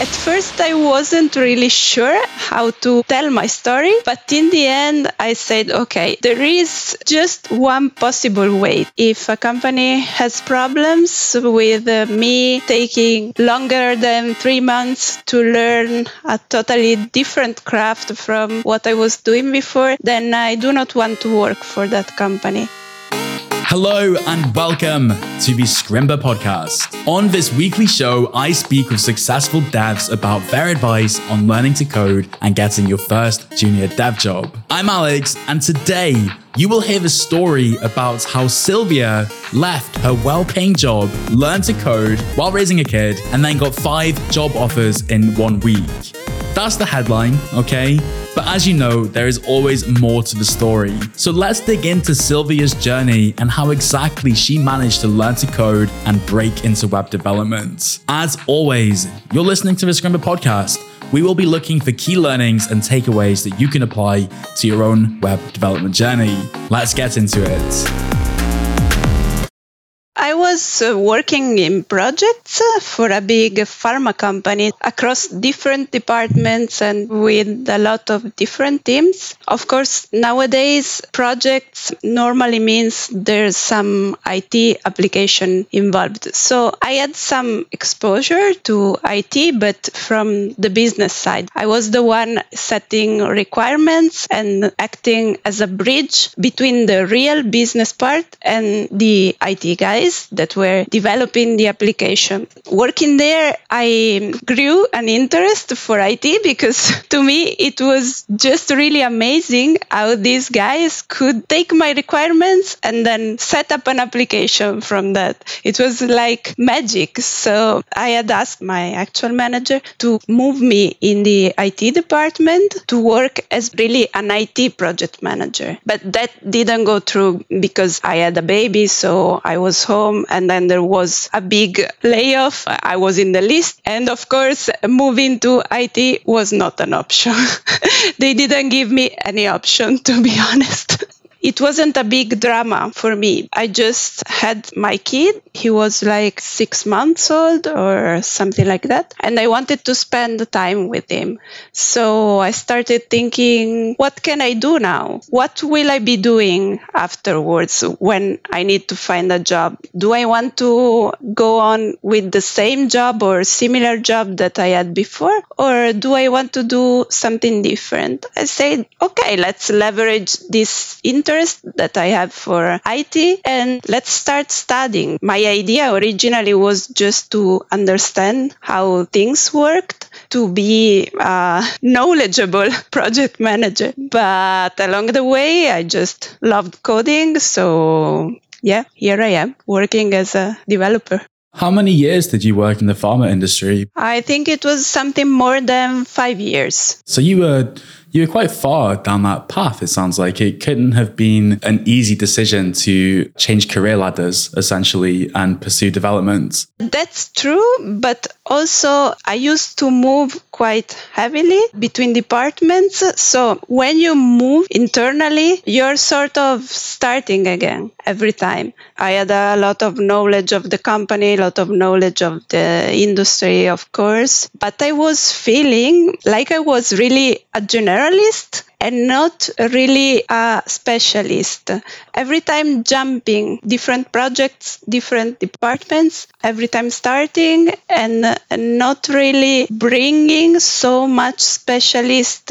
At first, I wasn't really sure how to tell my story, but in the end, I said, okay, there is just one possible way. If a company has problems with me taking longer than 3 months to learn a totally different craft from what I was doing before, then I do not want to work for that company. Hello and welcome to the Scrimba podcast. On this weekly show, I speak with successful devs about their advice on learning to code and getting your first junior dev job. I'm Alex, and today you will hear the story about how Silvia left her well-paying job, learned to code while raising a kid, and then got 5 job offers in 1 week. That's the headline, okay? But as you know, there is always more to the story. So let's dig into Silvia's journey and how exactly she managed to learn to code and break into web development. As always, you're listening to the Scrimba podcast. We will be looking for key learnings and takeaways that you can apply to your own web development journey. Let's get into it. I was working in projects for a big pharma company across different departments and with a lot of different teams. Of course, nowadays, projects normally means there's some IT application involved. So I had some exposure to IT, but from the business side. I was the one setting requirements and acting as a bridge between the real business part and the IT guys that were developing the application. Working there, I grew an interest for IT because to me, it was just really amazing how these guys could take my requirements and then set up an application from that. It was like magic. So I had asked my actual manager to move me in the IT department to work as really an IT project manager. But that didn't go through because I had a baby, so I was home, and then there was a big layoff. I was in the list, and of course moving to IT was not an option. They didn't give me any option, to be honest. It wasn't a big drama for me. I just had my kid. He was like 6 months old or something like that. And I wanted to spend the time with him. So I started thinking, what can I do now? What will I be doing afterwards when I need to find a job? Do I want to go on with the same job or similar job that I had before? Or do I want to do something different? I said, okay, let's leverage this interest that I have for IT and let's start studying. My idea originally was just to understand how things worked, to be a knowledgeable project manager. But along the way, I just loved coding. So yeah, here I am working as a developer. How many years did you work in the pharma industry? I think it was something more than 5 years. So you were quite far down that path, it sounds like. It couldn't have been an easy decision to change career ladders, essentially, and pursue development. That's true, but also I used to move quite heavily between departments. So when you move internally, you're sort of starting again every time. I had a lot of knowledge of the company, a lot of knowledge of the industry, of course, but I was feeling like I was really a generalist. And not really a specialist. Every time jumping different projects, different departments, every time starting and not really bringing so much specialist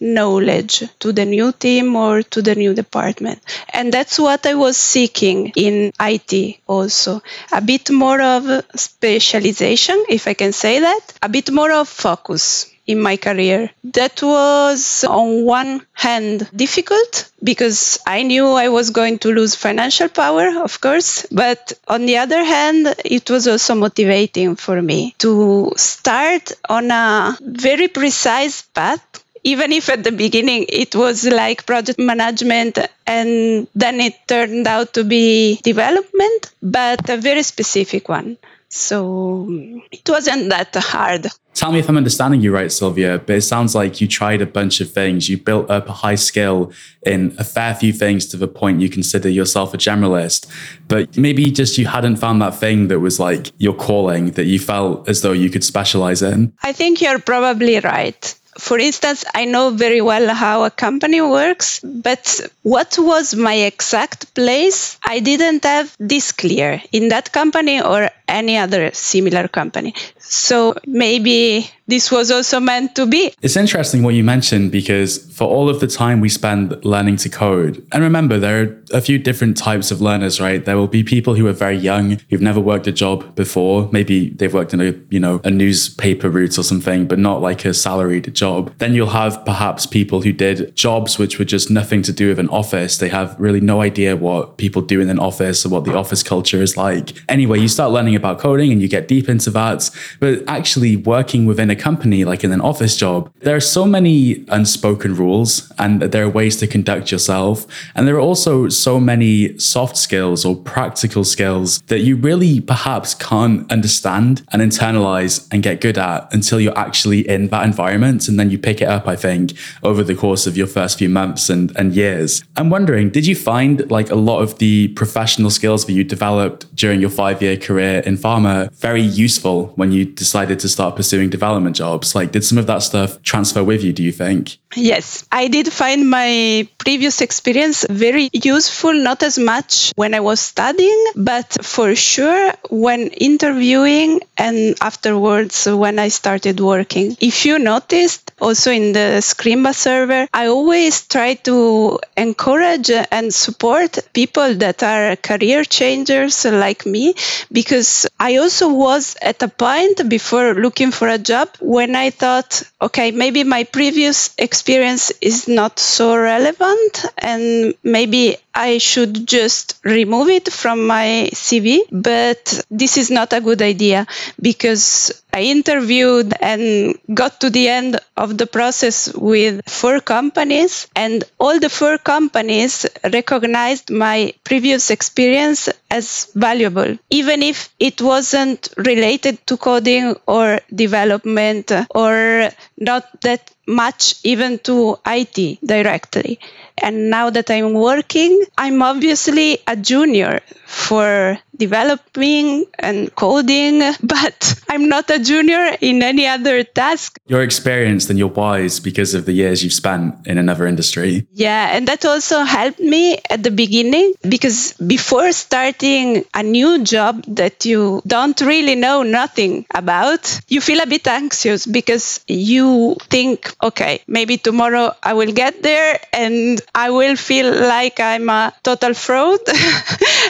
knowledge to the new team or to the new department. And that's what I was seeking in IT also. A bit more of specialization, if I can say that, a bit more of focus in my career. That was on one hand difficult because I knew I was going to lose financial power, of course, but on the other hand, it was also motivating for me to start on a very precise path, even if at the beginning it was like project management and then it turned out to be development, but a very specific one. So it wasn't that hard. Tell me if I'm understanding you right, Silvia, but it sounds like you tried a bunch of things. You built up a high skill in a fair few things to the point you consider yourself a generalist, but maybe just you hadn't found that thing that was like your calling that you felt as though you could specialize in. I think you're probably right. For instance, I know very well how a company works, but what was my exact place? I didn't have this clear in that company or any other similar company. So maybe this was also meant to be. It's interesting what you mentioned, because for all of the time we spend learning to code, and remember, there are a few different types of learners, right? There will be people who are very young, who've never worked a job before. Maybe they've worked in a newspaper route or something, but not like a salaried job. Then you'll have perhaps people who did jobs which were just nothing to do with an office. They have really no idea what people do in an office or what the office culture is like. Anyway, you start learning about coding and you get deep into that. But actually working within a company, like in an office job, there are so many unspoken rules and there are ways to conduct yourself. And there are also so many soft skills or practical skills that you really perhaps can't understand and internalize and get good at until you're actually in that environment. And then you pick it up, I think, over the course of your first few months and years. I'm wondering, did you find like a lot of the professional skills that you developed during your 5-year career in pharma very useful when you decided to start pursuing development jobs? Like, did some of that stuff transfer with you, do you think? Yes, I did find my previous experience very useful, not as much when I was studying, but for sure when interviewing and afterwards when I started working. If you noticed, also in the Scrimba server, I always try to encourage and support people that are career changers like me, because I also was at a point before looking for a job when I thought, okay, maybe my previous experience is not so relevant and maybe I should just remove it from my CV, but this is not a good idea, because I interviewed and got to the end of the process with 4 companies, and all the 4 companies recognized my previous experience as valuable, even if it wasn't related to coding or development or not that much even to IT directly. And now that I'm working, I'm obviously a junior for developing and coding, but I'm not a junior in any other task. You're experienced and you're wise because of the years you've spent in another industry. Yeah, and that also helped me at the beginning, because before starting a new job that you don't really know nothing about, you feel a bit anxious because you think, okay, maybe tomorrow I will get there and I will feel like I'm a total fraud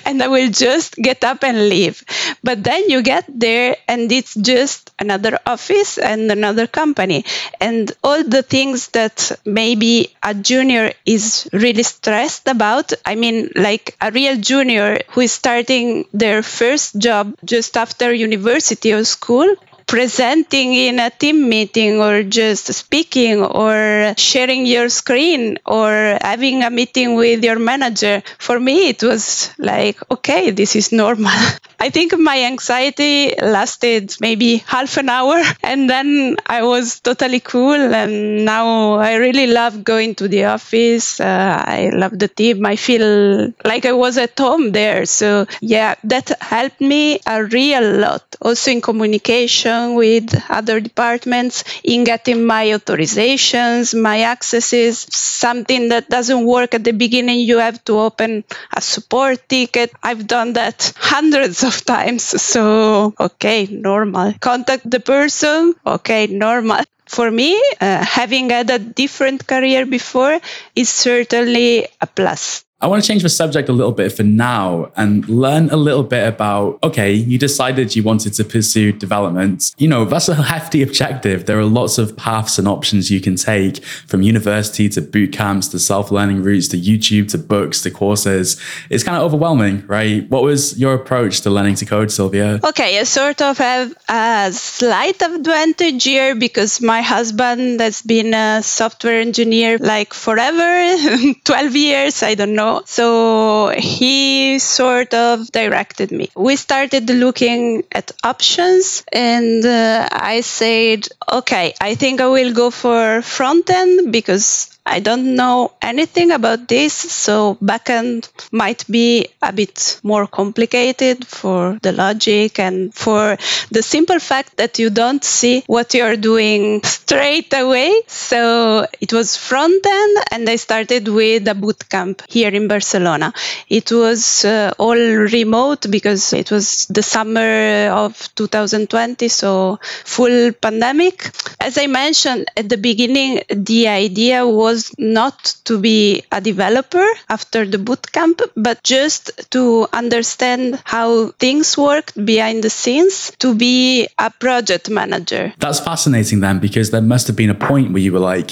and I will just get up and leave. But then you get there and it's just another office and another company. And all the things that maybe a junior is really stressed about, I mean, like a real junior who is starting their first job just after university or school, presenting in a team meeting or just speaking or sharing your screen or having a meeting with your manager. For me, it was like, okay, this is normal. I think my anxiety lasted maybe half an hour and then I was totally cool. And now I really love going to the office. I love the team. I feel like I was at home there. So yeah, that helped me a real lot. Also in communication with other departments, in getting my authorizations, my accesses, something that doesn't work at the beginning, you have to open a support ticket. I've done that hundreds of times. So, okay, normal. Contact the person. Okay, normal. For me, having had a different career before is certainly a plus. I want to change the subject a little bit for now and learn a little bit about, okay, you decided you wanted to pursue development. You know, that's a hefty objective. There are lots of paths and options you can take, from university to boot camps to self-learning routes to YouTube to books to courses. It's kind of overwhelming, right? What was your approach to learning to code, Silvia? Okay, I sort of have a slight advantage here because my husband has been a software engineer like forever, 12 years, I don't know know. So he sort of directed me. We started looking at options, and I said, okay, I think I will go for front end because I don't know anything about this, so backend might be a bit more complicated for the logic and for the simple fact that you don't see what you're doing straight away. So it was front end, and I started with a bootcamp here in Barcelona. It was all remote because it was the summer of 2020, so full pandemic. As I mentioned at the beginning, the idea was not to be a developer after the bootcamp, but just to understand how things worked behind the scenes, to be a project manager. That's fascinating then, because there must have been a point where you were like,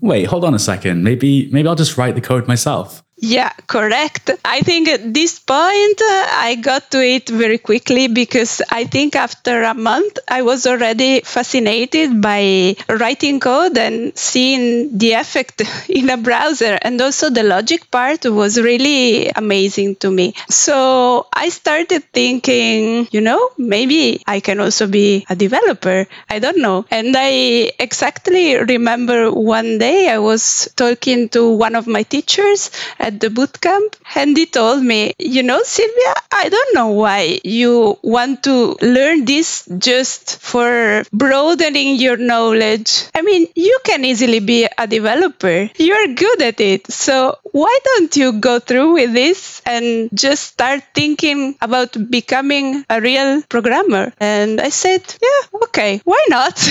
wait, hold on a second, maybe I'll just write the code myself. Yeah, correct. I think at this point, I got to it very quickly because I think after a month, I was already fascinated by writing code and seeing the effect in a browser. And also the logic part was really amazing to me. So I started thinking, you know, maybe I can also be a developer. I don't know. And I exactly remember one day I was talking to one of my teachers at the bootcamp, and he told me, you know, Silvia, I don't know why you want to learn this just for broadening your knowledge. I mean, you can easily be a developer. You're good at it. So why don't you go through with this and just start thinking about becoming a real programmer? And I said, yeah, okay, why not?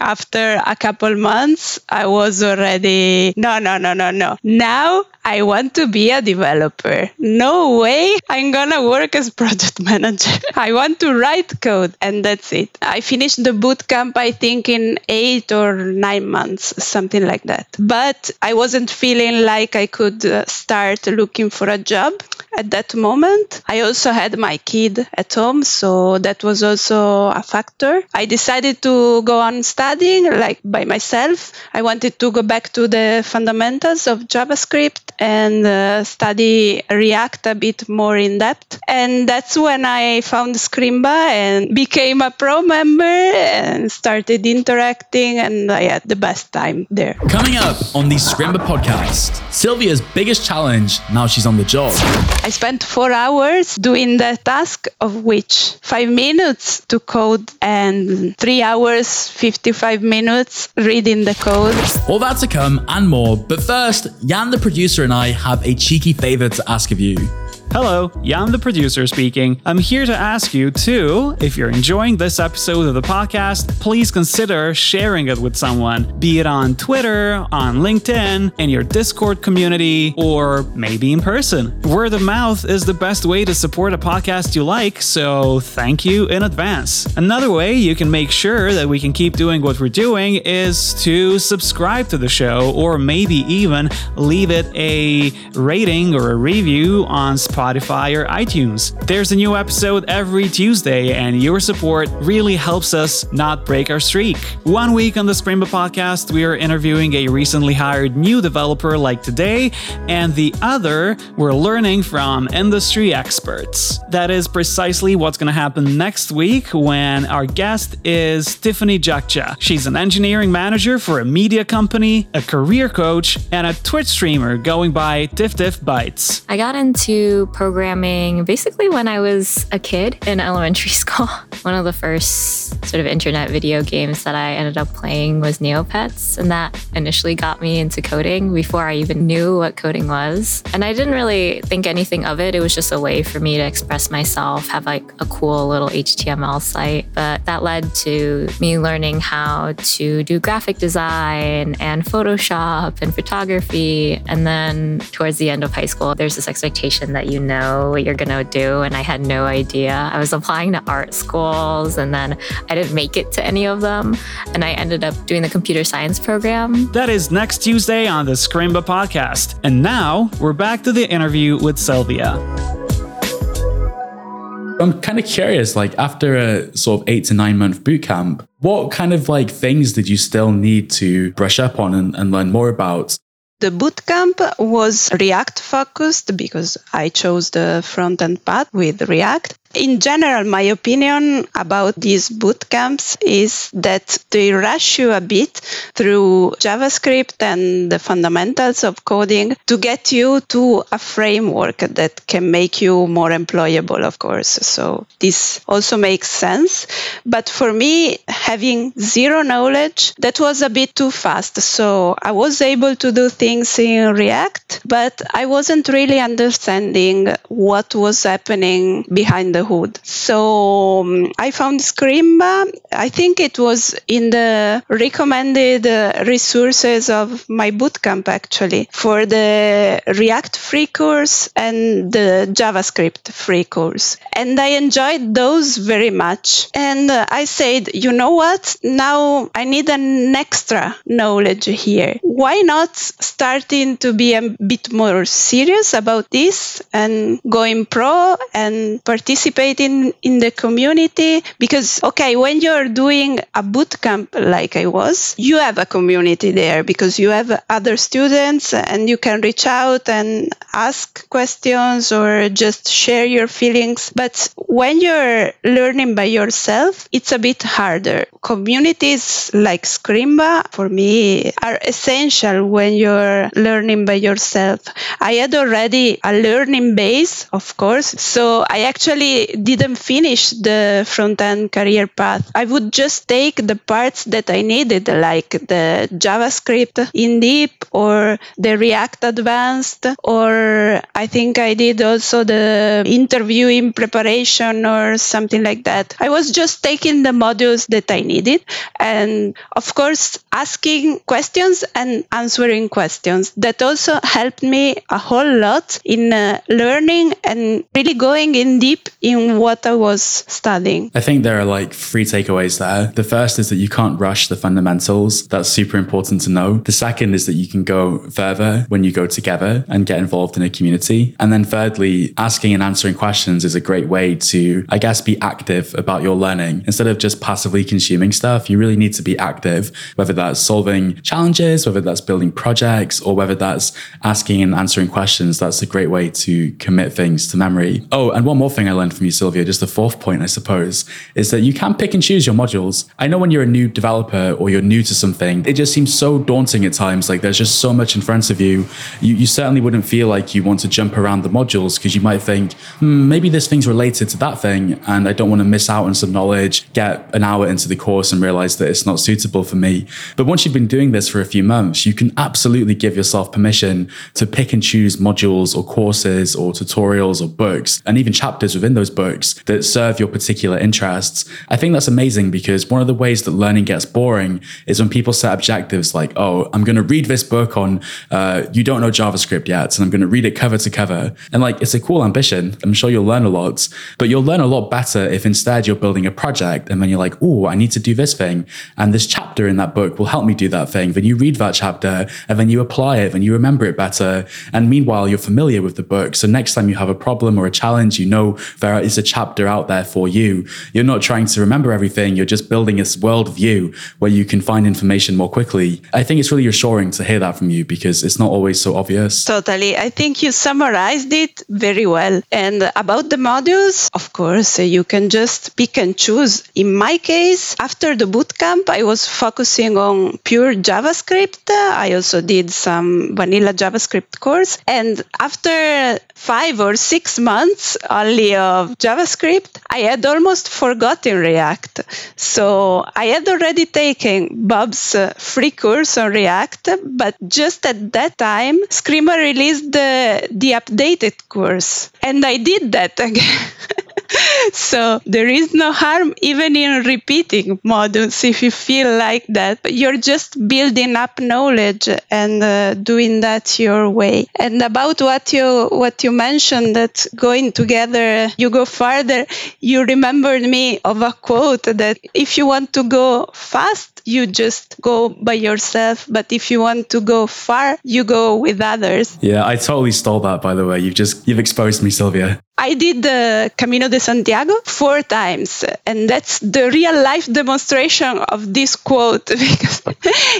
After a couple months, I was already, no. Now I want to be a developer. No way I'm gonna work as project manager. I want to write code, and that's it. I finished the bootcamp, I think, in 8 or 9 months, something like that. But I wasn't feeling like I could start looking for a job at that moment. I also had my kid at home, so that was also a factor. I decided to go on studying, like, by myself. I wanted to go back to the fundamentals of JavaScript and study React a bit more in depth. And that's when I found Scrimba and became a pro member and started interacting, and I had the best time there. Coming up on the Scrimba podcast, Silvia's biggest challenge now she's on the job. I spent 4 hours doing the task, of which 5 minutes to code and 3 hours, 55 minutes reading the code. All that to come and more, but first, Jan the producer and I have a cheeky favor to ask of you. Hello, Jan the producer speaking. I'm here to ask you too, if you're enjoying this episode of the podcast, please consider sharing it with someone, be it on Twitter, on LinkedIn, in your Discord community, or maybe in person. Word of mouth is the best way to support a podcast you like, so thank you in advance. Another way you can make sure that we can keep doing what we're doing is to subscribe to the show, or maybe even leave it a rating or a review on Spotify or iTunes. There's a new episode every Tuesday, and your support really helps us not break our streak. One week on the Scrimba podcast, we are interviewing a recently hired new developer like today, and the other, we're learning from industry experts. That is precisely what's going to happen next week when our guest is Tiffany Jukcha. She's an engineering manager for a media company, a career coach, and a Twitch streamer going by Tiff Tiff Bytes. I got into programming basically when I was a kid in elementary school. One of the first sort of internet video games that I ended up playing was Neopets, and that initially got me into coding before I even knew what coding was. And I didn't really think anything of it. It was just a way for me to express myself, have like a cool little HTML site. But that led to me learning how to do graphic design and Photoshop and photography. And then towards the end of high school, there's this expectation that you know what you're going to do. And I had no idea. I was applying to art schools, and then I didn't make it to any of them. And I ended up doing the computer science program. That is next Tuesday on the Scrimba podcast. And now we're back to the interview with Silvia. I'm kind of curious, like, after a sort of 8 to 9 month boot camp, what kind of like things did you still need to brush up on and learn more about? The bootcamp was React focused because I chose the front-end path with React. In general, my opinion about these bootcamps is that they rush you a bit through JavaScript and the fundamentals of coding to get you to a framework that can make you more employable, of course. So this also makes sense. But for me, having zero knowledge, that was a bit too fast. So I was able to do things in React, but I wasn't really understanding what was happening behind the hood. So I found Scrimba. I think it was in the recommended resources of my bootcamp, actually, for the React free course and the JavaScript free course. And I enjoyed those very much. And I said, you know what? Now I need an extra knowledge here. Why not starting to be a bit more serious about this and going pro and participating in the community? Because, okay, when you're doing a bootcamp like I was, you have a community there because you have other students and you can reach out and ask questions or just share your feelings. But when you're learning by yourself, it's a bit harder. Communities like Scrimba, for me, are essential when you're learning by yourself. I had already a learning base, of course, so I actually didn't finish the front-end career path. I would just take the parts that I needed, like the JavaScript in deep or the React Advanced, or I think I did also the interview in preparation or something like that. I was just taking the modules that I needed and, of course, asking questions and answering questions. That also helped me a whole lot in learning and really going in deep in what I was studying. I think there are like three takeaways there. The first is that you can't rush the fundamentals. That's super important to know. The second is that you can go further when you go together and get involved in a community. And then thirdly, asking and answering questions is a great way to, I guess, be active about your learning. Instead of just passively consuming stuff, you really need to be active, whether that's solving challenges, whether that's building projects, or whether that's asking and answering questions. That's a great way to commit things to memory. Oh, and one more thing I learned from you, Silvia, just the fourth point, I suppose, is that you can pick and choose your modules. I know when you're a new developer or you're new to something, it just seems so daunting at times. Like there's just so much in front of you. You certainly wouldn't feel like you want to jump around the modules because you might think, maybe this thing's related to that thing and I don't want to miss out on some knowledge, get an hour into the course and realize that it's not suitable for me. But once you've been doing this for a few months, you can absolutely give yourself permission to pick and choose modules or courses or tutorials or books, and even chapters within those books that serve your particular interests. I think that's amazing because one of the ways that learning gets boring is when people set objectives like, oh, I'm going to read this book on You Don't Know JavaScript Yet, and I'm going to read it cover to cover. And like, it's a cool ambition. I'm sure you'll learn a lot, but you'll learn a lot better if instead you're building a project and then you're like, oh, I need to do this thing. And this chapter in that book will help me do that thing. Then you read that chapter and then you apply it and you remember it better. And meanwhile, you're familiar with the book. So next time you have a problem or a challenge, you know there is a chapter out there for you. You're not trying to remember everything. You're just building this worldview where you can find information more quickly. I think it's really reassuring to hear that from you because it's not always so obvious. Totally. I think you summarized it very well. And about the modules, of course, you can just pick and choose. In my case, after the bootcamp, I was focusing on pure JavaScript. I also did some vanilla JavaScript course. And after 5 or 6 months only of JavaScript, I had almost forgotten React. So I had already taken Bob's free course on React, but just at that time, Scrimba released the updated course. And I did that again. So there is no harm even in repeating modules if you feel like that. But you're just building up knowledge and doing that your way. And about what you mentioned, that going together, you go farther. You remembered me of a quote that if you want to go fast, you just go by yourself. But if you want to go far, you go with others. Yeah, I totally stole that, by the way. You've exposed me, Silvia. I did the Camino de Santiago 4 times, and that's the real life demonstration of this quote, because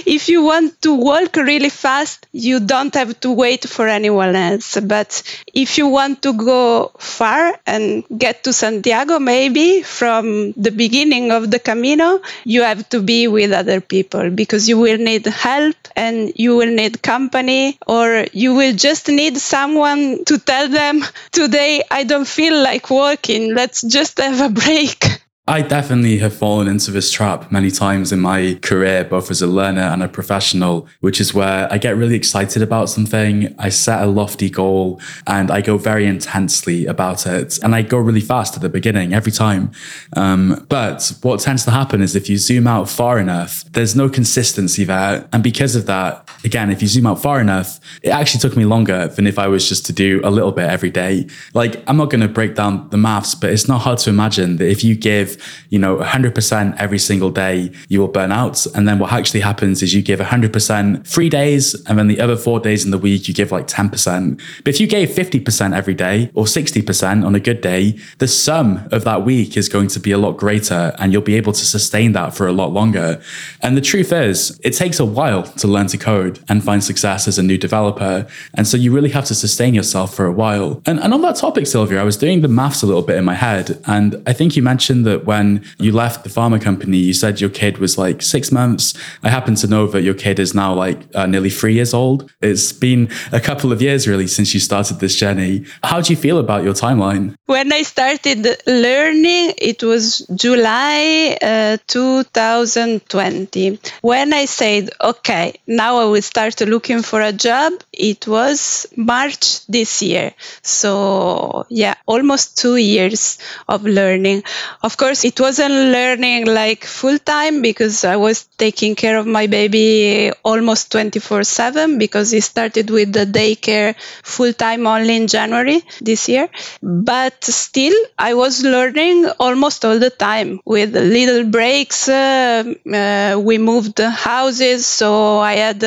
if you want to walk really fast, you don't have to wait for anyone else. But if you want to go far and get to Santiago, maybe from the beginning of the Camino, you have to be with other people, because you will need help and you will need company, or you will just need someone to tell them, today I don't feel like walking, let's just have a break. I definitely have fallen into this trap many times in my career, both as a learner and a professional, which is where I get really excited about something, I set a lofty goal, and I go very intensely about it. And I go really fast at the beginning every time. But what tends to happen is if you zoom out far enough, there's no consistency there. And because of that, again, if you zoom out far enough, it actually took me longer than if I was just to do a little bit every day. Like, I'm not going to break down the maths, but it's not hard to imagine that if you give, 100% every single day, you will burn out. And then what actually happens is you give 100% 3 days, and then the other 4 days in the week, you give like 10%. But if you gave 50% every day or 60% on a good day, the sum of that week is going to be a lot greater, and you'll be able to sustain that for a lot longer. And the truth is, it takes a while to learn to code and find success as a new developer. And so you really have to sustain yourself for a while. And on that topic, Silvia, I was doing the maths a little bit in my head. And I think you mentioned that when you left the pharma company, you said your kid was like 6 months. I happen to know that your kid is now like nearly 3 years old. It's been a couple of years really since you started this journey. How do you feel about your timeline? When I started learning, it was July 2020. When I said, okay, now I will start looking for a job, it was March this year. So yeah, almost 2 years of learning. Of course, it wasn't learning like full time, because I was taking care of my baby almost 24/7, because he started with the daycare full time only in January this year. But still, I was learning almost all the time with little breaks. We moved houses, so I had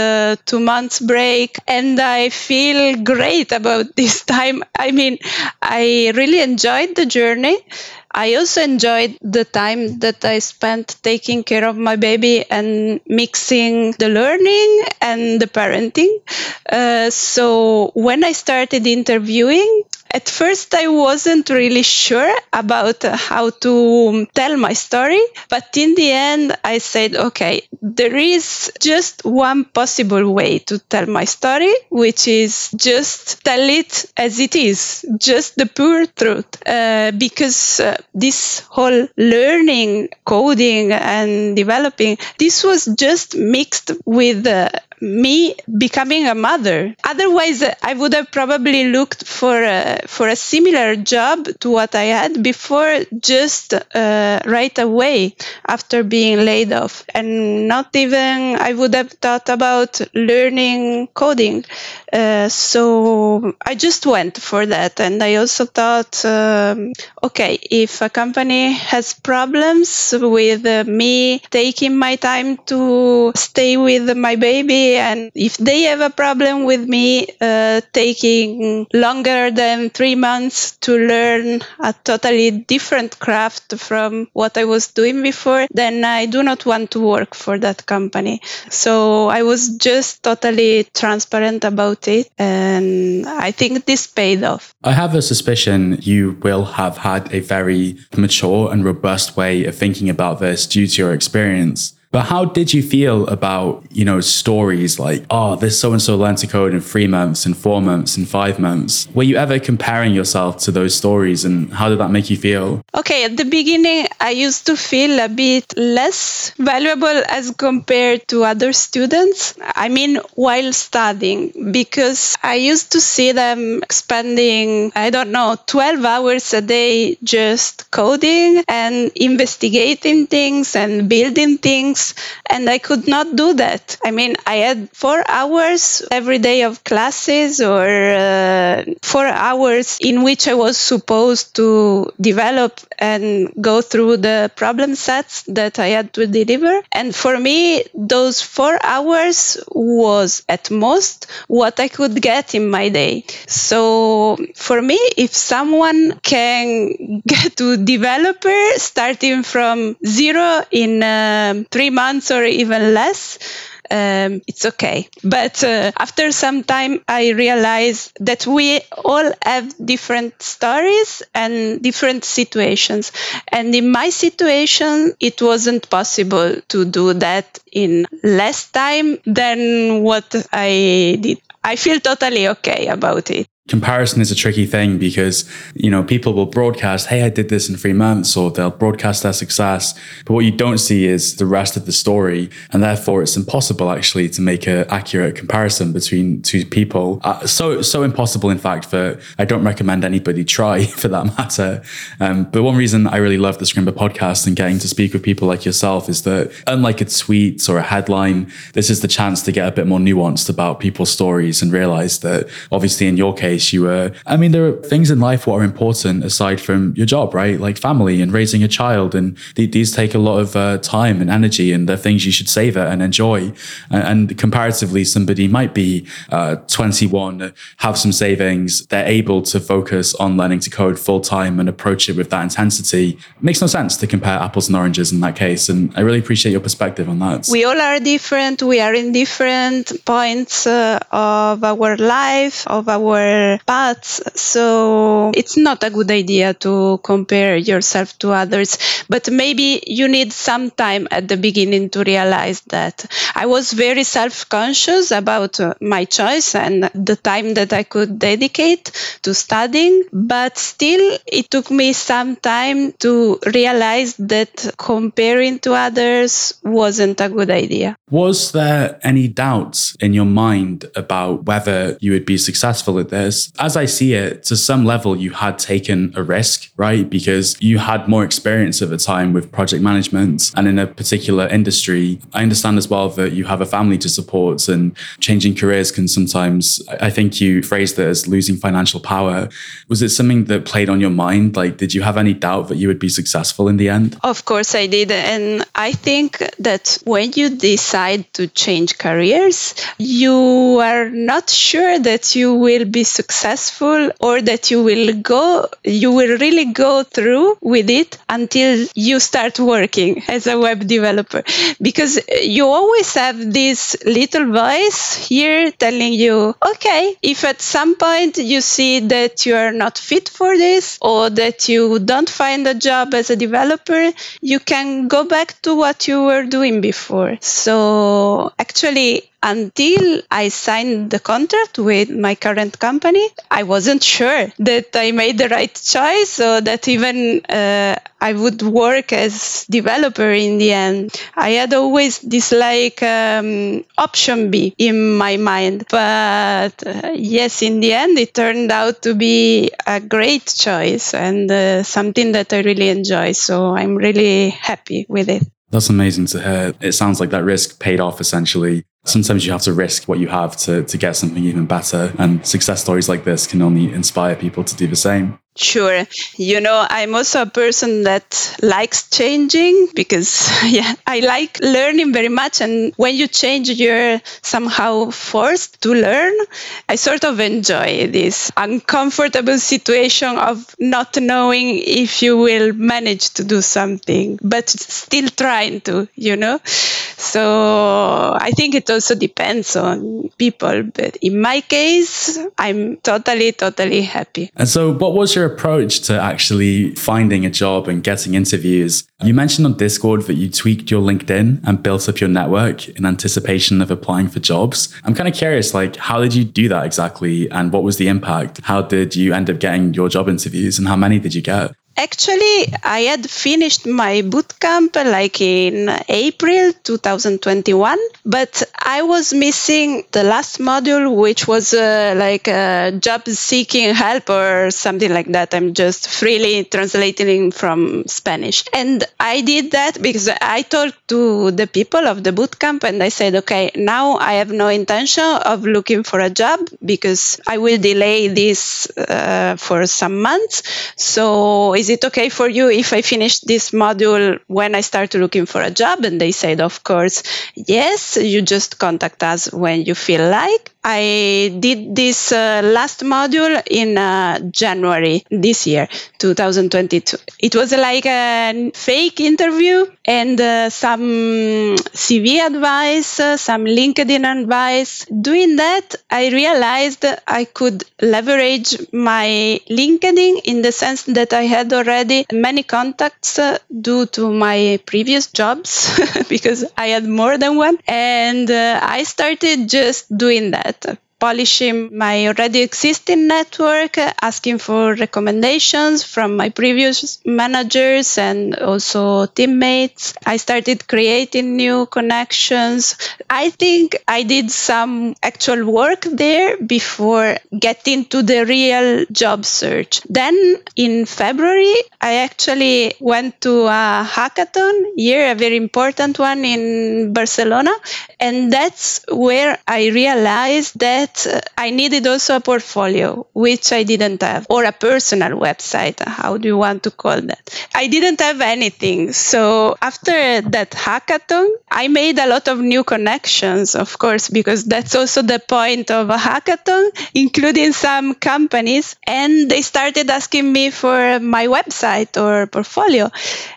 2 months break, and I feel great about this time. I mean, I really enjoyed the journey. I also enjoyed the time that I spent taking care of my baby and mixing the learning and the parenting. So when I started interviewing, at first I wasn't really sure about how to tell my story, but in the end I said, okay, there is just one possible way to tell my story, which is just tell it as it is, just the pure truth, because this whole learning, coding and developing, this was just mixed with me becoming a mother. Otherwise, I would have probably looked for a similar job to what I had before, just right away after being laid off. And not even I would have thought about learning coding. So I just went for that. And I also thought, okay, if a company has problems with me taking my time to stay with my baby, and if they have a problem with me taking longer than 3 months to learn a totally different craft from what I was doing before, then I do not want to work for that company. So I was just totally transparent about it, and I think this paid off. I have a suspicion you will have had a very mature and robust way of thinking about this due to your experience. But how did you feel about, stories like, oh, this so-and-so learned to code in 3 months, in 4 months, in 5 months? Were you ever comparing yourself to those stories, and how did that make you feel? Okay, at the beginning, I used to feel a bit less valuable as compared to other students. I mean, while studying, because I used to see them spending, 12 hours a day just coding and investigating things and building things. class, and I could not do that. I mean, I had 4 hours every day of classes, or 4 hours in which I was supposed to develop and go through the problem sets that I had to deliver. And for me, those 4 hours was at most what I could get in my day. So for me, if someone can get to developer starting from zero in 3 months or even less, it's okay. But after some time, I realized that we all have different stories and different situations. And in my situation, it wasn't possible to do that in less time than what I did. I feel totally okay about it. Comparison is a tricky thing because, you know, people will broadcast, hey, I did this in 3 months, or they'll broadcast their success. But what you don't see is the rest of the story. And therefore, it's impossible actually to make an accurate comparison between two people. So impossible, in fact, that I don't recommend anybody try for that matter. But one reason I really love the Scrimba podcast and getting to speak with people like yourself is that, unlike a tweet or a headline, this is the chance to get a bit more nuanced about people's stories and realize that, obviously, in your case, I mean, there are things in life what are important aside from your job, right? Like family and raising a child. And these take a lot of time and energy, and they're things you should savor and enjoy. And comparatively, somebody might be 21, have some savings. They're able to focus on learning to code full time and approach it with that intensity. It makes no sense to compare apples and oranges in that case. And I really appreciate your perspective on that. We all are different. We are in different points of our life, of our paths. So it's not a good idea to compare yourself to others, but maybe you need some time at the beginning to realize that. I was very self-conscious about my choice and the time that I could dedicate to studying, but still it took me some time to realize that comparing to others wasn't a good idea. Was there any doubts in your mind about whether you would be successful at this? As I see it, to some level, you had taken a risk, right? Because you had more experience at the time with project management and in a particular industry. I understand as well that you have a family to support, and changing careers can sometimes, I think you phrased it as losing financial power. Was it something that played on your mind? Like, did you have any doubt that you would be successful in the end? Of course I did. And I think that when you decide to change careers, you are not sure that you will be successful or that you will really go through with it until you start working as a web developer, because you always have this little voice here telling you, okay, if at some point you see that you are not fit for this or that you don't find a job as a developer, you can go back to what you were doing before. So actually, until I signed the contract with my current company, I wasn't sure that I made the right choice or that even I would work as developer in the end. I had always this option B in my mind. But yes, in the end, it turned out to be a great choice and something that I really enjoy. So I'm really happy with it. That's amazing to hear. It sounds like that risk paid off, essentially. Sometimes you have to risk what you have to get something even better. And success stories like this can only inspire people to do the same. Sure. You know, I'm also a person that likes changing because I like learning very much. And when you change, you're somehow forced to learn. I sort of enjoy this uncomfortable situation of not knowing if you will manage to do something, but still trying to, you know. So I think it also depends on people. But in my case, I'm totally happy. And so what was your approach to actually finding a job and getting interviews? You mentioned on Discord that you tweaked your LinkedIn and built up your network in anticipation of applying for jobs. I'm kind of curious, like, how did you do that exactly? And what was the impact? How did you end up getting your job interviews, and how many did you get? Actually, I had finished my bootcamp like in April 2021, but I was missing the last module, which was like a job seeking help or something like that. I'm just freely translating from Spanish. And I did that because I talked to the people of the bootcamp and I said, okay, now I have no intention of looking for a job because I will delay this for some months. So is it okay for you if I finish this module when I start looking for a job? And they said, of course, yes, you just contact us when you feel like. I did this last module in January this year, 2022. It was like a fake interview and some CV advice, some LinkedIn advice. Doing that, I realized I could leverage my LinkedIn in the sense that I had already many contacts due to my previous jobs because I had more than one. And I started just doing that, polishing my already existing network, asking for recommendations from my previous managers and also teammates. I started creating new connections. I think I did some actual work there before getting to the real job search. Then in February, I actually went to a hackathon here, a very important one in Barcelona. And that's where I realized that I needed also a portfolio, which I didn't have, or a personal website. How do you want to call that? I didn't have anything. So after that hackathon, I made a lot of new connections, of course, because that's also the point of a hackathon, including some companies. And they started asking me for my website or portfolio.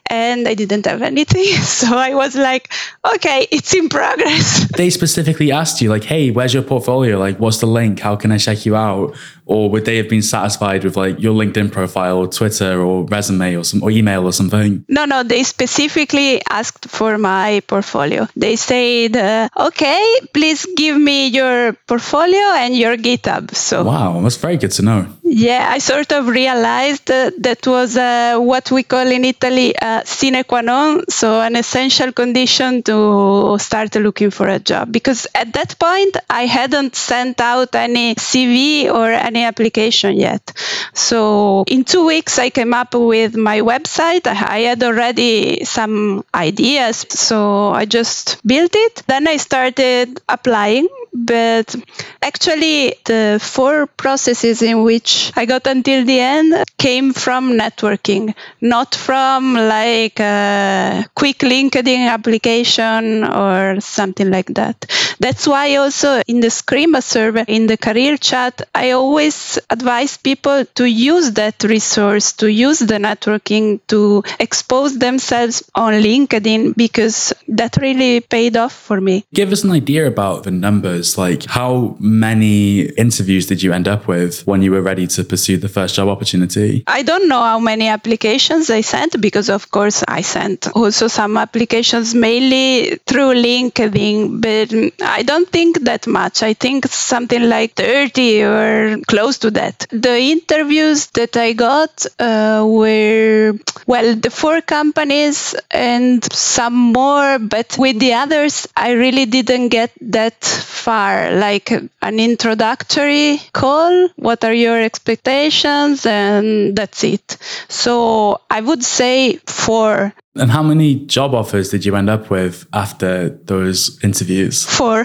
And I didn't have anything. So I was like, okay, it's in progress. They specifically asked you like, hey, where's your portfolio? Like, what's the link? How can I check you out? Or would they have been satisfied with like your LinkedIn profile or Twitter or resume or some or email or something? No, they specifically asked for my portfolio. They said, okay, please give me your portfolio and your GitHub. So wow, that's very good to know. Yeah, I sort of realized that was what we call in Italy sine qua non, so an essential condition to start looking for a job. Because at that point, I hadn't sent out any CV or any application yet. So in 2 weeks, I came up with my website. I had already some ideas, so I just built it. Then I started applying. But actually, the four processes in which I got until the end came from networking, not from like a quick LinkedIn application or something like that. That's why also in the Scrimba survey, in the career chat, I always advise people to use that resource, to use the networking, to expose themselves on LinkedIn, because that really paid off for me. Give us an idea about the numbers. Like, how many interviews did you end up with when you were ready to pursue the first job opportunity? I don't know how many applications I sent, because of course I sent also some applications mainly through LinkedIn, but I don't think that much. I think something like 30 or close to that. The interviews that I got were, well, the four companies and some more, but with the others, I really didn't get that far. Like an introductory call, what are your expectations, and that's it. So I would say 4. And how many job offers did you end up with after those interviews? 4.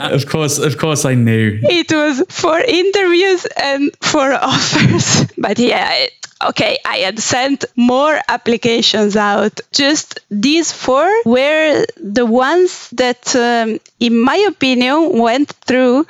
Of course I knew. It was 4 interviews and 4 offers. But yeah, okay, I had sent more applications out. Just these 4 were the ones that, in my opinion, went through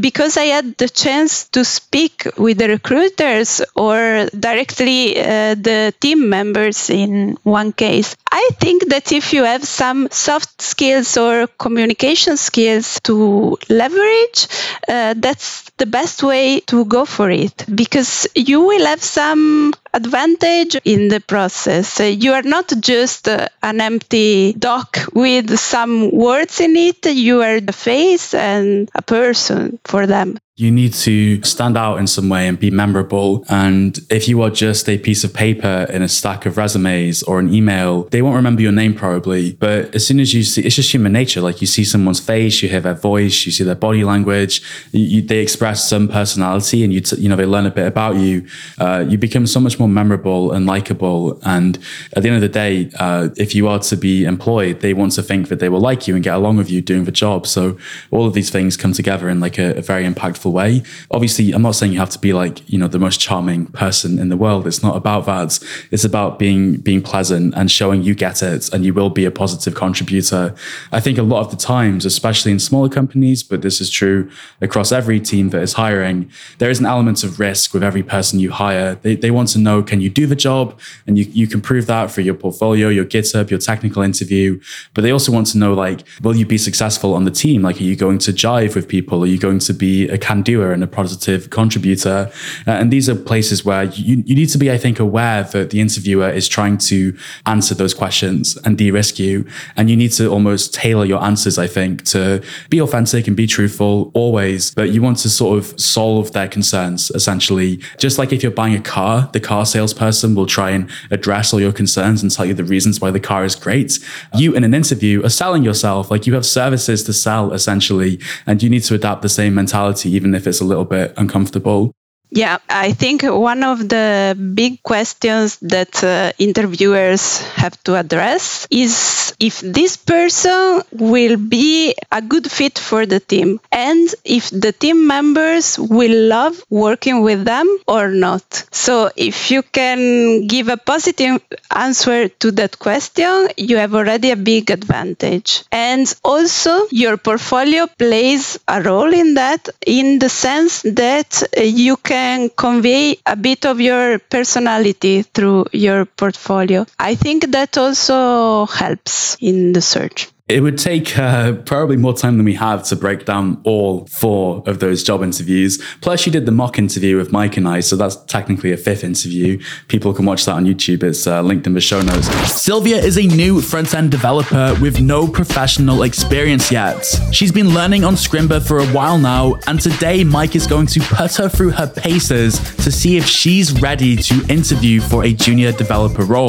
because I had the chance to speak with the recruiters or directly the team members in one case. I think that if you have some soft skills or communication skills to leverage, that's the best way to go for it, because you will have some advantage in the process. You are not just an empty doc with some words in it. You are the face and a person for them. You need to stand out in some way and be memorable. And if you are just a piece of paper in a stack of resumes or an email, they won't remember your name probably. But as soon as you see, it's just human nature. Like you see someone's face, you hear their voice, you see their body language, they express some personality and you know, they learn a bit about you. You become so much more memorable and likable. And at the end of the day, if you are to be employed, they want to think that they will like you and get along with you doing the job. So all of these things come together in like a very impactful way. Obviously, I'm not saying you have to be like, you know, the most charming person in the world. It's not about that. It's about being pleasant and showing you get it and you will be a positive contributor. I think a lot of the times, especially in smaller companies, but this is true across every team that is hiring, there is an element of risk with every person you hire. They want to know, can you do the job? And you can prove that through your portfolio, your GitHub, your technical interview. But they also want to know, like, will you be successful on the team? Like, are you going to jive with people? Are you going to be a doer and a positive contributor? And these are places where you need to be, I think, aware that the interviewer is trying to answer those questions and de-risk you. And you need to almost tailor your answers, I think, to be authentic and be truthful always. But you want to sort of solve their concerns, essentially. Just like if you're buying a car, the car salesperson will try and address all your concerns and tell you the reasons why the car is great. You, in an interview, are selling yourself. Like you have services to sell, essentially. And you need to adapt the same mentality, even if it's a little bit uncomfortable. Yeah, I think one of the big questions that interviewers have to address is if this person will be a good fit for the team and if the team members will love working with them or not. So if you can give a positive answer to that question, you have already a big advantage. And also your portfolio plays a role in that, in the sense that you can convey a bit of your personality through your portfolio. I think that also helps in the search. It would take probably more time than we have to break down all four of those job interviews. Plus, you did the mock interview with Mike and I, so that's technically a fifth interview. People can watch that on YouTube. It's linked in the show notes. Silvia is a new front-end developer with no professional experience yet. She's been learning on Scrimba for a while now, and today Mike is going to put her through her paces to see if she's ready to interview for a junior developer role.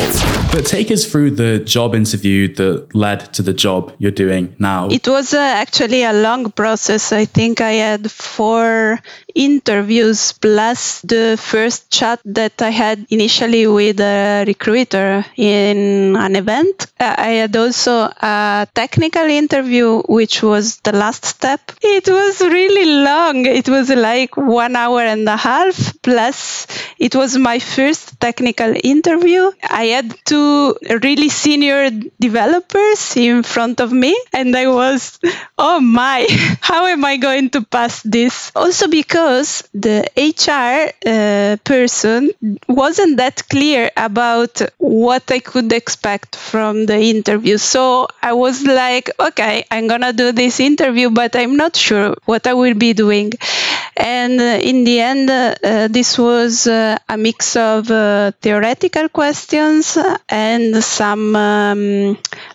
But take us through the job interview that led to the job you're doing now. It was actually a long process. I think I had 4 interviews plus the first chat that I had initially with a recruiter in an event. I had also a technical interview, which was the last step. It was really long. It was like 1.5 hours plus. It was my first technical interview. I had 2 really senior developers in front of me and I was, oh my, how am I going to pass this? Also because the HR person wasn't that clear about what I could expect from the interview. So I was like, okay, I'm gonna do this interview, but I'm not sure what I will be doing. And in the end, this was a mix of theoretical questions and some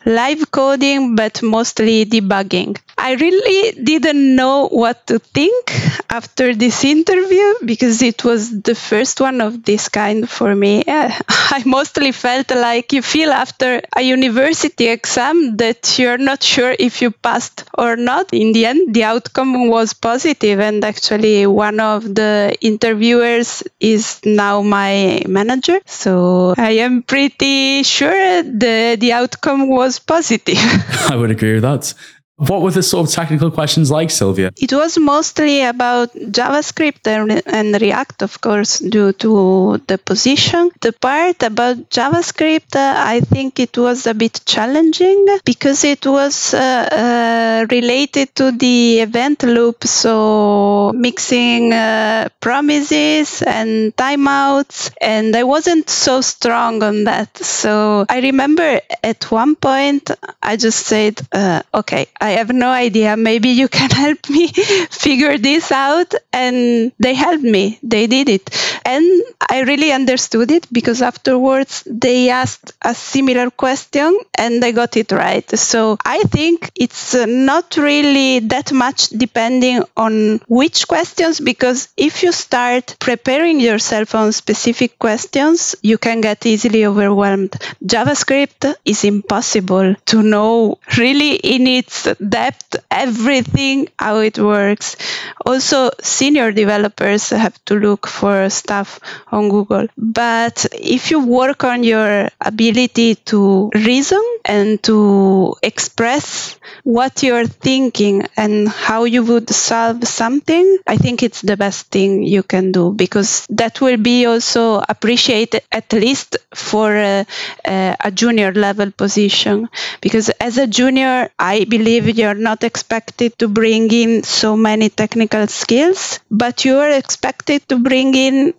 live coding, but mostly debugging. I really didn't know what to think after this interview because it was the first one of this kind for me. I mostly felt like you feel after a university exam that you're not sure if you passed or not. In the end, the outcome was positive, and actually one of the interviewers is now my manager, so I am pretty sure the outcome was positive. I would agree with that. What were the sort of technical questions like, Silvia? It was mostly about JavaScript and React, of course, due to the position. The part about JavaScript, I think it was a bit challenging because it was related to the event loop. So mixing promises and timeouts, and I wasn't so strong on that. So I remember at one point I just said, okay, I have no idea. Maybe you can help me figure this out. And they helped me. They did it. And I really understood it because afterwards they asked a similar question and I got it right. So I think it's not really that much depending on which questions, because if you start preparing yourself on specific questions, you can get easily overwhelmed. JavaScript is impossible to know really in its depth, everything, how it works. Also, senior developers have to look for stuff on Google. But if you work on your ability to reason and to express what you're thinking and how you would solve something, I think it's the best thing you can do, because that will be also appreciated at least for a junior level position. Because as a junior, I believe you're not expected to bring in so many technical skills, but you are expected to bring in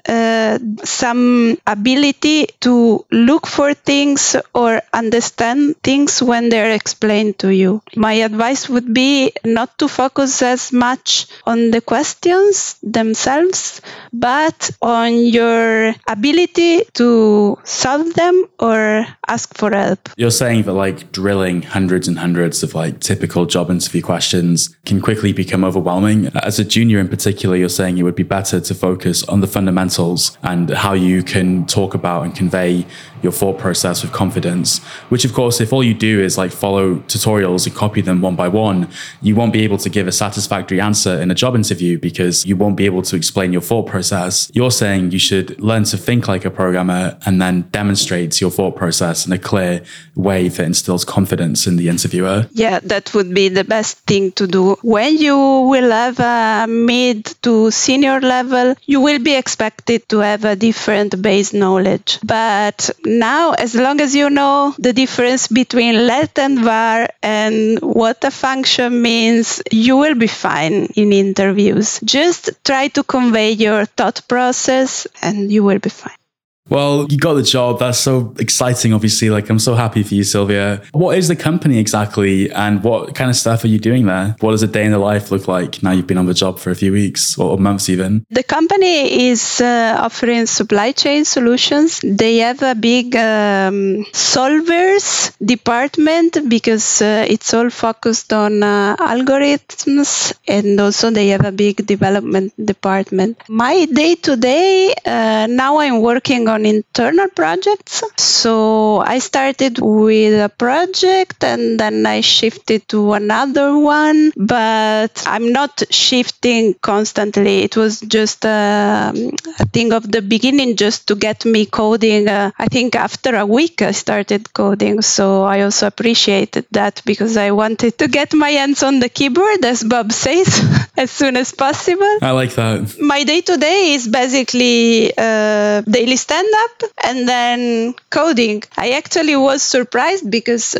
some ability to look for things or understand things when they're explained to you. My advice would be not to focus as much on the questions themselves, but on your ability to solve them or ask for help. You're saying that like drilling hundreds and hundreds of like typical job interview questions can quickly become overwhelming. As a junior in particular, you're saying it would be better to focus on the fundamentals and how you can talk about and convey your thought process with confidence, which of course, if all you do is like follow tutorials and copy them one by one, you won't be able to give a satisfactory answer in a job interview because you won't be able to explain your thought process. You're saying you should learn to think like a programmer and then demonstrate your thought process in a clear way that instills confidence in the interviewer. Yeah, that would be the best thing to do. When you will have a mid to senior level, you will be expected to have a different base knowledge. But now, as long as you know the difference between let and var and what a function means, you will be fine in interviews. Just try to convey your thought process and you will be fine. Well, you got the job. That's so exciting, obviously. Like, I'm so happy for you, Silvia. What is the company exactly? And what kind of stuff are you doing there? What does a day in the life look like now you've been on the job for a few weeks or months even? The company is offering supply chain solutions. They have a big solvers department because it's all focused on algorithms. And also they have a big development department. My day to day, now I'm working on internal projects. So I started with a project and then I shifted to another one, but I'm not shifting constantly. It was just a thing of the beginning just to get me coding. I think after a week I started coding. So I also appreciated that because I wanted to get my hands on the keyboard, as Bob says, as soon as possible. I like that. My day to day is basically daily stand-up and then coding. I actually was surprised because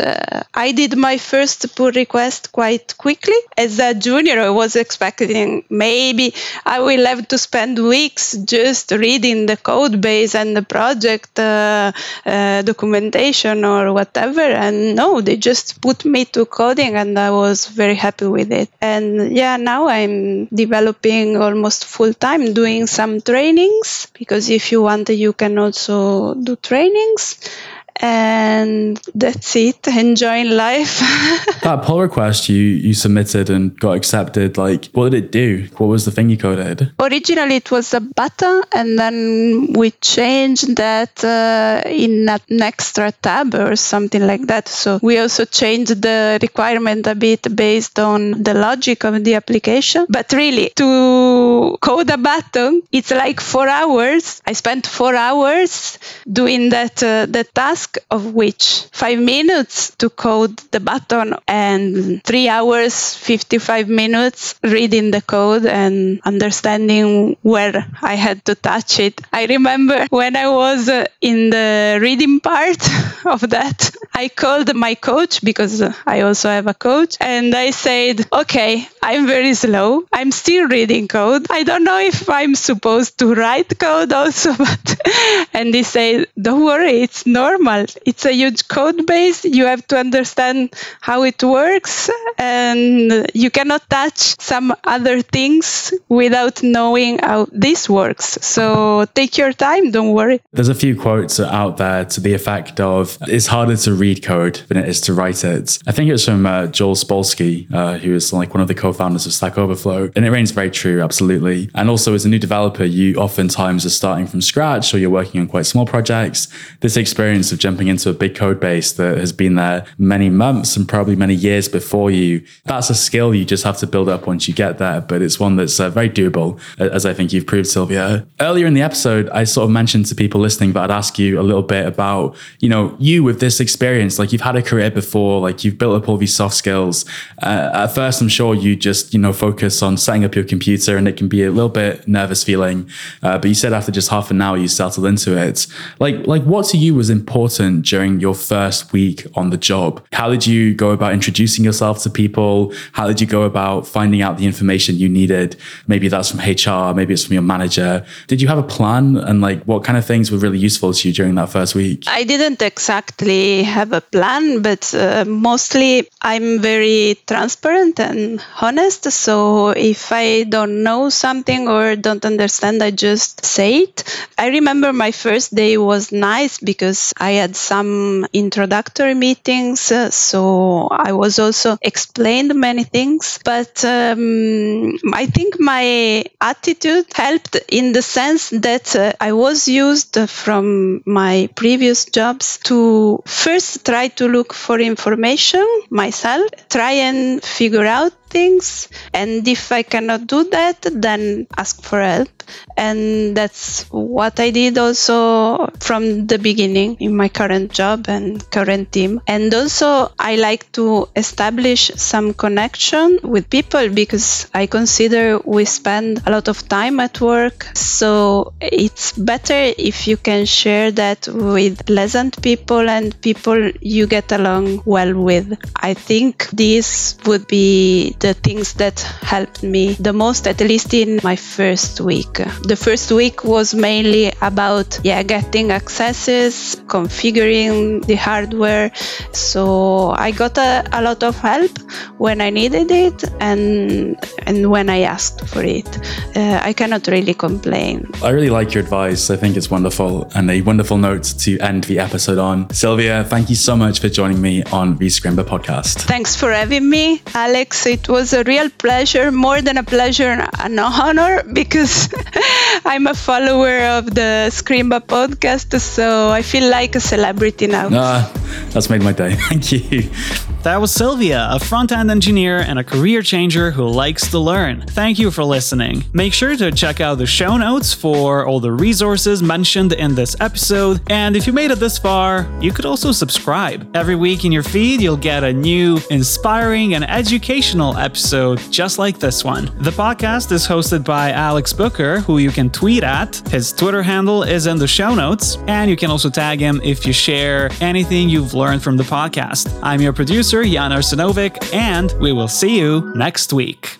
I did my first pull request quite quickly. As a junior, I was expecting maybe I will have to spend weeks just reading the code base and the project documentation or whatever. And no, they just put me to coding and I was very happy with it. And yeah, now I'm developing almost full-time, doing some trainings, because if you want to, you can also do trainings. And that's it, enjoying life. That pull request you submitted and got accepted, like, what did it do? What was the thing you coded? Originally, it was a button, and then we changed that in an extra tab or something like that. So we also changed the requirement a bit based on the logic of the application. But really, to code a button, it's like 4 hours. I spent 4 hours doing that task, of which 5 minutes to code the button and 3 hours, 55 minutes reading the code and understanding where I had to touch it. I remember when I was in the reading part of that, I called my coach because I also have a coach and I said, okay, I'm very slow. I'm still reading code. I don't know if I'm supposed to write code also. But and they say, don't worry, it's normal. It's a huge code base. You have to understand how it works. And you cannot touch some other things without knowing how this works. So take your time. Don't worry. There's a few quotes out there to the effect of, it's harder to read code than it is to write it. I think it was from Joel Spolsky, who is like one of the co-founders of Stack Overflow. And it rings very true, absolutely. And also as a new developer, you oftentimes are starting from scratch or you're working on quite small projects. This experience of jumping into a big code base that has been there many months and probably many years before you, that's a skill you just have to build up once you get there. But it's one that's very doable, as I think you've proved, Silvia. Earlier in the episode, I sort of mentioned to people listening that I'd ask you a little bit about, you know, you with this experience, like you've had a career before, like you've built up all these soft skills. At first, I'm sure you just, you know, focus on setting up your computer and it can be a little bit nervous feeling. But you said after just half an hour, you settled into it. Like what to you was important during your first week on the job? How did you go about introducing yourself to people? How did you go about finding out the information you needed? Maybe that's from HR, maybe it's from your manager. Did you have a plan? And like, what kind of things were really useful to you during that first week? I didn't exactly have a plan, but mostly I'm very transparent and honest. So if I don't know something or don't understand, I just say it. I remember my first day was nice because I had some introductory meetings. So I was also explained many things, but I think my attitude helped in the sense that I was used from my previous jobs to first try to look for information myself, try and figure out things. And if I cannot do that, then ask for help. And that's what I did also from the beginning in my current job and current team. And also I like to establish some connection with people because I consider we spend a lot of time at work. So it's better if you can share that with pleasant people and people you get along well with. I think these would be the things that helped me the most, at least in my first week. The first week was mainly about getting accesses, configuring the hardware. So I got a lot of help when I needed it and when I asked for it. I cannot really complain. I really like your advice. I think it's wonderful and a wonderful note to end the episode on. Silvia, thank you so much for joining me on the Scrimba podcast. Thanks for having me, Alex. It was a real pleasure, more than a pleasure, an honor, because I'm a follower of the Scrimba podcast, so I feel like a celebrity now. That's made my day. Thank you. That was Silvia, a front-end engineer and a career changer who likes to learn. Thank you for listening. Make sure to check out the show notes for all the resources mentioned in this episode. And if you made it this far, you could also subscribe. Every week in your feed, you'll get a new, inspiring and educational episode just like this one. The podcast is hosted by Alex Booker, who you can tweet at. His Twitter handle is in the show notes, and you can also tag him if you share anything you've learned from the podcast. I'm your producer, Jan Arsenovic, and we will see you next week.